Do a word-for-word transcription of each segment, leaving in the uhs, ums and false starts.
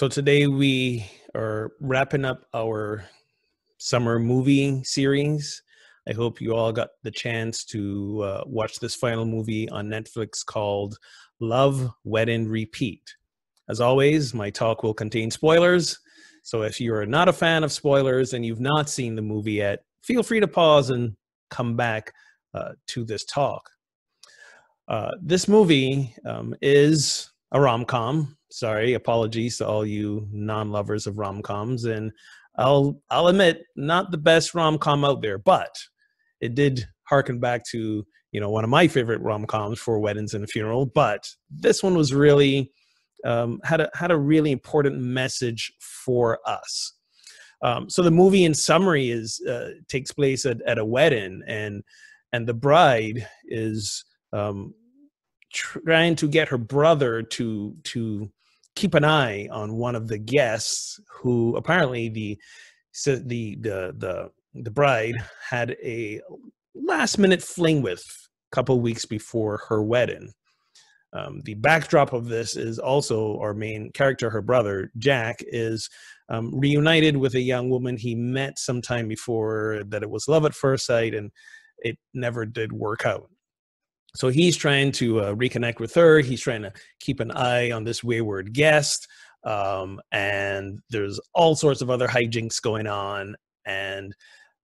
So today we are wrapping up our summer movie series. I hope you all got the chance to uh, watch this final movie on Netflix called Love, Wedding, Repeat. As always, my talk will contain spoilers. So if you're not a fan of spoilers and you've not seen the movie yet, feel free to pause and come back uh, to this talk. Uh, this movie um, is a rom-com. Sorry, apologies to all you non-lovers of rom-coms. And I'll, I'll admit, not the best rom-com out there, but it did harken back to, you know, one of my favorite rom-coms, Four Weddings and a Funeral. But this one was really, um, had, a, had a really important message for us. Um, so the movie in summary is, uh, takes place at, at a wedding, and, and the bride is um, trying to get her brother to, to keep an eye on one of the guests who apparently the, so the, the, the, the bride had a last minute fling with a couple weeks before her wedding. Um, the backdrop of this is also our main character, her brother, Jack, is um, reunited with a young woman he met sometime before that it was love at first sight, and it never did work out. So he's trying to uh, reconnect with her. He's trying to keep an eye on this wayward guest. Um, and there's all sorts of other hijinks going on. And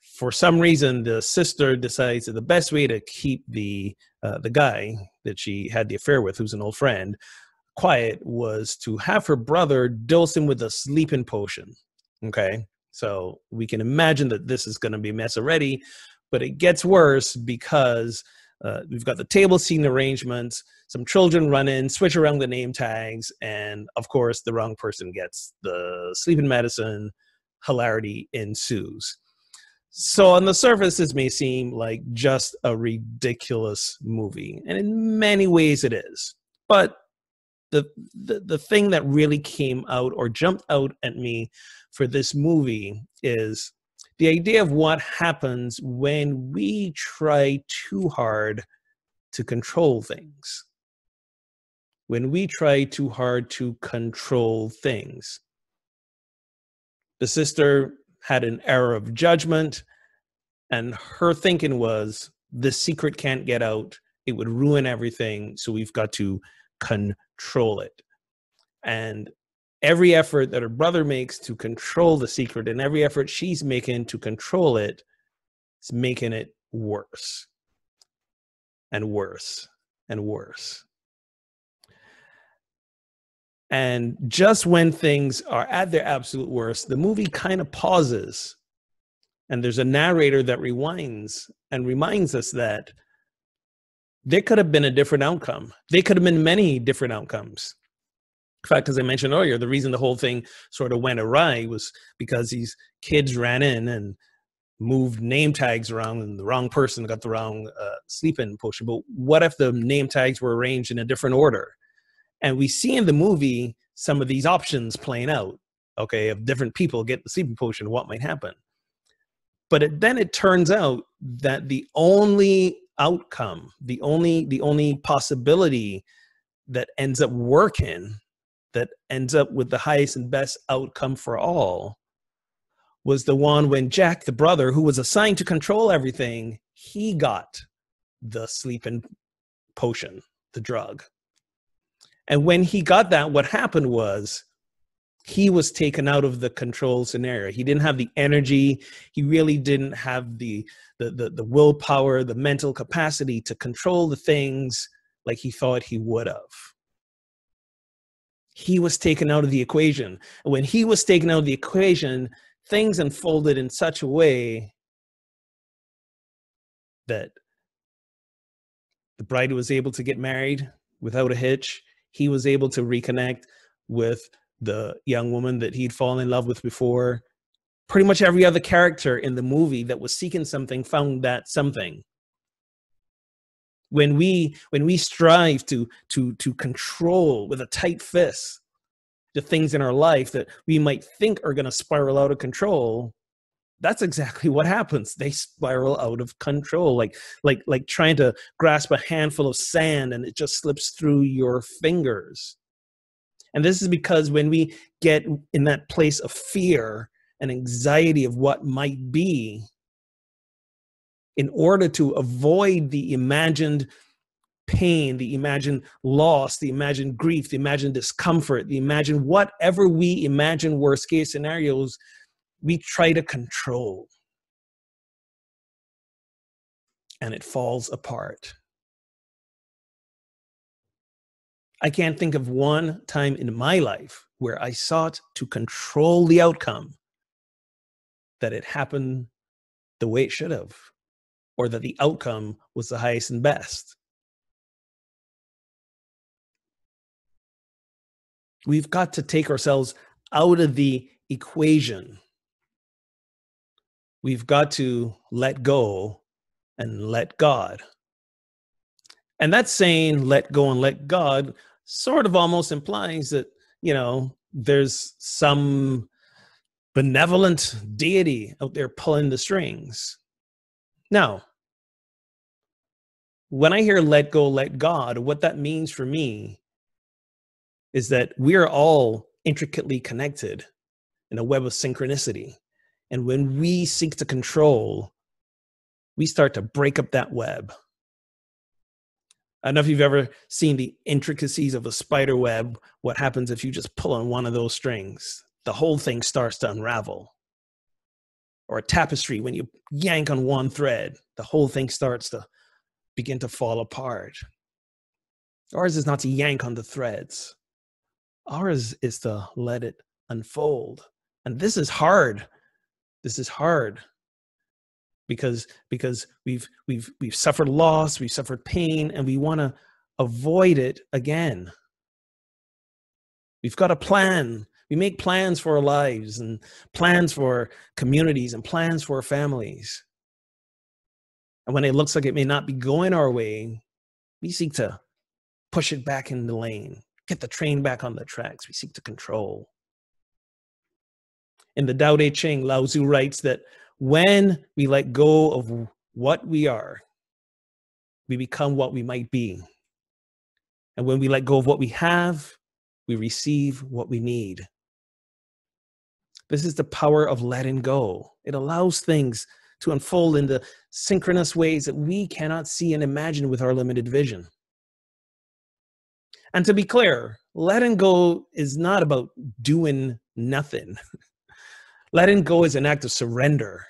for some reason, the sister decides that the best way to keep the, uh, the guy that she had the affair with, who's an old friend, quiet, was to have her brother dose him with a sleeping potion. Okay, so we can imagine that this is going to be a mess already, but it gets worse because uh, we've got the table scene arrangements, some children run in, switch around the name tags, and of course the wrong person gets the sleeping medicine. Hilarity ensues. So on the surface, this may seem like just a ridiculous movie, and in many ways it is. But the, the, the thing that really came out or jumped out at me for this movie is the idea of what happens when we try too hard to control things. When we try too hard to control things. The sister had an error of judgment, and her thinking was, this secret can't get out. It would ruin everything, so we've got to control it. And every effort that her brother makes to control the secret, and every effort she's making to control it, is making it worse and worse and worse. And just when things are at their absolute worst, the movie kind of pauses, and there's a narrator that rewinds and reminds us that there could have been a different outcome. There could have been many different outcomes. In fact, as I mentioned earlier, the reason the whole thing sort of went awry was because these kids ran in and moved name tags around, and the wrong person got the wrong uh, sleeping potion. But what if the name tags were arranged in a different order? And we see in the movie some of these options playing out, okay, if different people get the sleeping potion, what might happen? But it, then it turns out that the only outcome, the only, the only possibility that ends up working, that ends up with the highest and best outcome for all, was the one when Jack, the brother, who was assigned to control everything, he got the sleeping potion, the drug. And when he got that, what happened was he was taken out of the control scenario. He didn't have the energy. He really didn't have the, the, the, the willpower, the mental capacity to control the things like he thought he would have. He was taken out of the equation. And when he was taken out of the equation, things unfolded in such a way that the bride was able to get married without a hitch. He was able to reconnect with the young woman that he'd fallen in love with before. Pretty much every other character in the movie that was seeking something found that something. When we, when we strive to, to, to control with a tight fist the things in our life that we might think are going to spiral out of control, that's exactly what happens. They spiral out of control, like, like, like trying to grasp a handful of sand and it just slips through your fingers. And this is because when we get in that place of fear and anxiety of what might be, in order to avoid the imagined pain, the imagined loss, the imagined grief, the imagined discomfort, the imagined whatever we imagine worst case scenarios, we try to control. And it falls apart. I can't think of one time in my life where I sought to control the outcome, that it happened the way it should have, or that the outcome was the highest and best. We've got to take ourselves out of the equation. We've got to let go and let God. And that saying, let go and let God, sort of almost implies that, you know, there's some benevolent deity out there pulling the strings. Now, when I hear let go, let God, what that means for me is that we are all intricately connected in a web of synchronicity. And when we seek to control, we start to break up that web. I don't know if you've ever seen the intricacies of a spider web. What happens if you just pull on one of those strings? The whole thing starts to unravel. Or a tapestry, when you yank on one thread, the whole thing starts to begin to fall apart. Ours is not to yank on the threads. Ours is to let it unfold. And this is hard. This is hard. Because, because we've, we've, we've suffered loss, we've suffered pain, and we want to avoid it again. We've got a plan. We make plans for our lives and plans for our communities and plans for our families. And when it looks like it may not be going our way, we seek to push it back in the lane, get the train back on the tracks. We seek to control. In the Tao Te Ching, Lao Tzu writes that when we let go of what we are, we become what we might be. And when we let go of what we have, we receive what we need. This is the power of letting go. It allows things to unfold in the synchronous ways that we cannot see and imagine with our limited vision. And to be clear, letting go is not about doing nothing. Letting go is an act of surrender.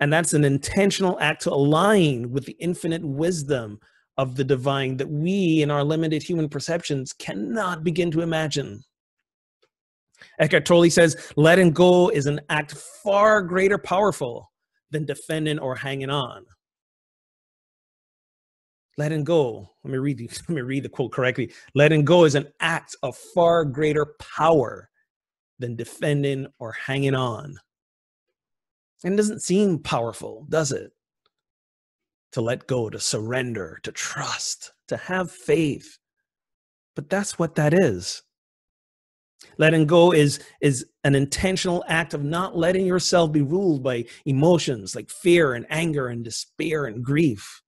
And that's an intentional act to align with the infinite wisdom of the divine that we, in our limited human perceptions, cannot begin to imagine. Eckhart Tolle says, letting go is an act far greater powerful than defending or hanging on. Letting go, let me read the, let me read the quote correctly. Letting go is an act of far greater power than defending or hanging on. And it doesn't seem powerful, does it? To let go, to surrender, to trust, to have faith. But that's what that is. Letting go is, is an intentional act of not letting yourself be ruled by emotions like fear and anger and despair and grief.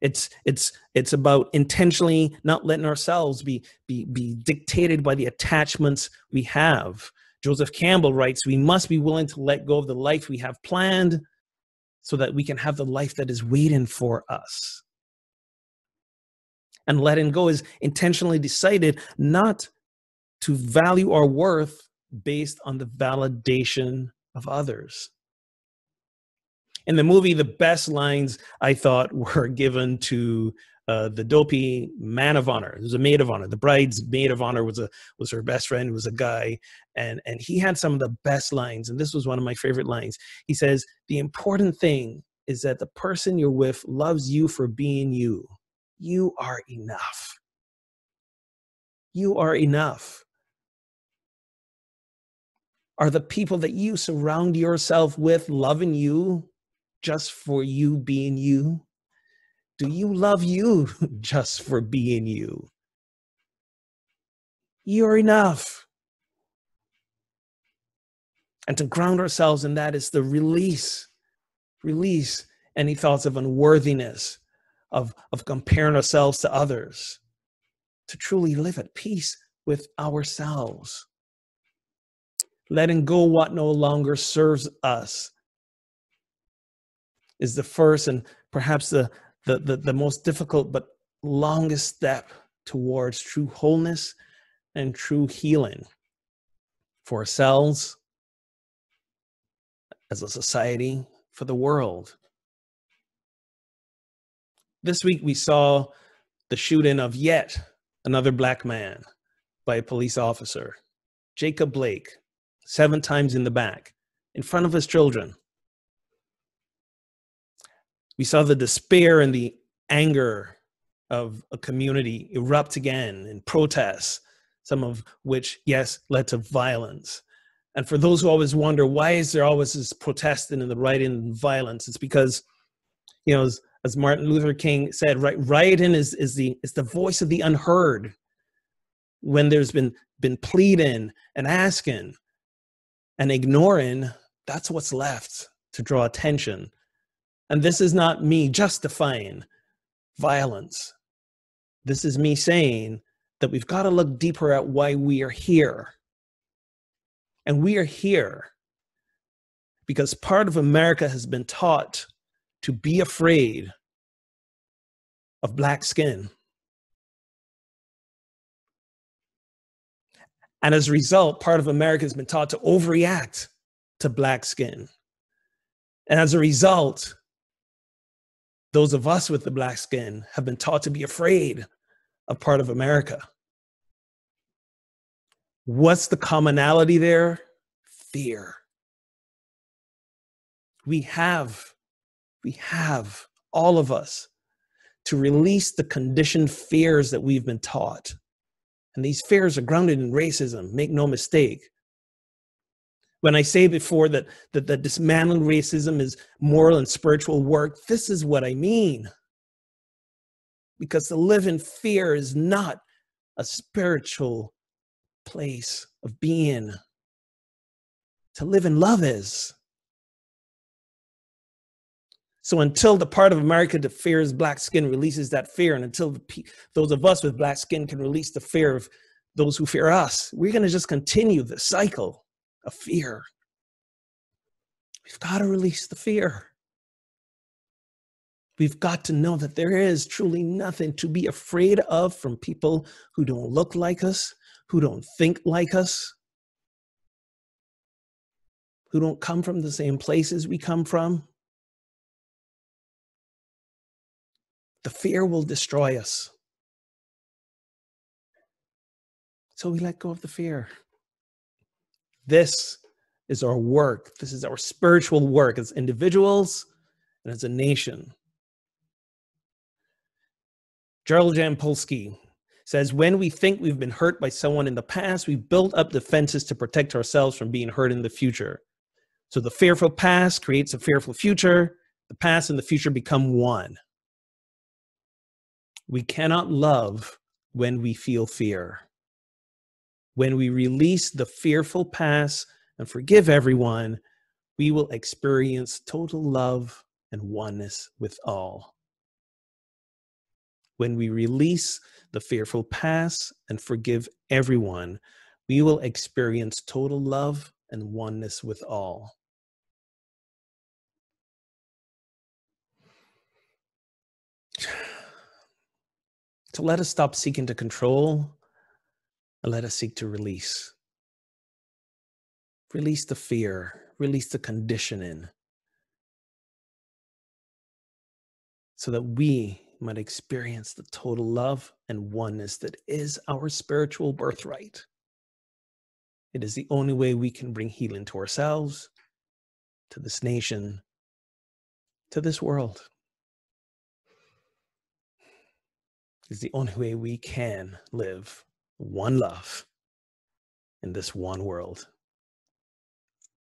It's, it's, it's about intentionally not letting ourselves be, be, be dictated by the attachments we have. Joseph Campbell writes, we must be willing to let go of the life we have planned so that we can have the life that is waiting for us. And letting go is intentionally decided not to value our worth based on the validation of others. In the movie, the best lines, I thought, were given to uh, the dopey man of honor. It was a maid of honor. The bride's maid of honor was, a, was her best friend, was a guy, and, and he had some of the best lines, and this was one of my favorite lines. He says, the important thing is that the person you're with loves you for being you. You are enough. You are enough. Are the people that you surround yourself with loving you just for you being you? Do you love you just for being you? You're enough. And to ground ourselves in that is the release, release any thoughts of unworthiness, of, of comparing ourselves to others, to truly live at peace with ourselves. Letting go what no longer serves us is the first and perhaps the, the, the, the most difficult but longest step towards true wholeness and true healing for ourselves, as a society, for the world. This week we saw the shooting of yet another black man by a police officer, Jacob Blake, seven times in the back, in front of his children. We saw the despair and the anger of a community erupt again in protests, some of which, yes, led to violence. And for those who always wonder, why is there always this protesting and the rioting and violence? It's because, you know, as, as Martin Luther King said, right, rioting is, is, the, is the voice of the unheard. When there's been, been pleading and asking and ignoring, that's what's left to draw attention. And this is not me justifying violence. This is me saying that we've got to look deeper at why we are here. And we are here because part of America has been taught to be afraid of black skin. And as a result, part of America has been taught to overreact to black skin. And as a result, those of us with the black skin have been taught to be afraid of part of America. What's the commonality there? Fear. We have, we have, all of us, to release the conditioned fears that we've been taught. And these fears are grounded in racism, make no mistake. When I say before that, that, that dismantling racism is moral and spiritual work, this is what I mean. Because to live in fear is not a spiritual place of being. To live in love is. So until the part of America that fears black skin releases that fear, and until the, those of us with black skin can release the fear of those who fear us, we're going to just continue the cycle of fear. We've got to release the fear. We've got to know that there is truly nothing to be afraid of from people who don't look like us, who don't think like us, who don't come from the same places we come from. The fear will destroy us. So we let go of the fear. This is our work. This is our spiritual work as individuals and as a nation. Gerald Jan Polsky says, when we think we've been hurt by someone in the past, we build up defenses to protect ourselves from being hurt in the future. So the fearful past creates a fearful future. The past and the future become one. We cannot love when we feel fear. When we release the fearful past and forgive everyone, we will experience total love and oneness with all. When we release the fearful past and forgive everyone, we will experience total love and oneness with all. So let us stop seeking to control and let us seek to release. Release the fear, release the conditioning, so that we might experience the total love and oneness that is our spiritual birthright. It is the only way we can bring healing to ourselves, to this nation, to this world. It's the only way we can live one love in this one world.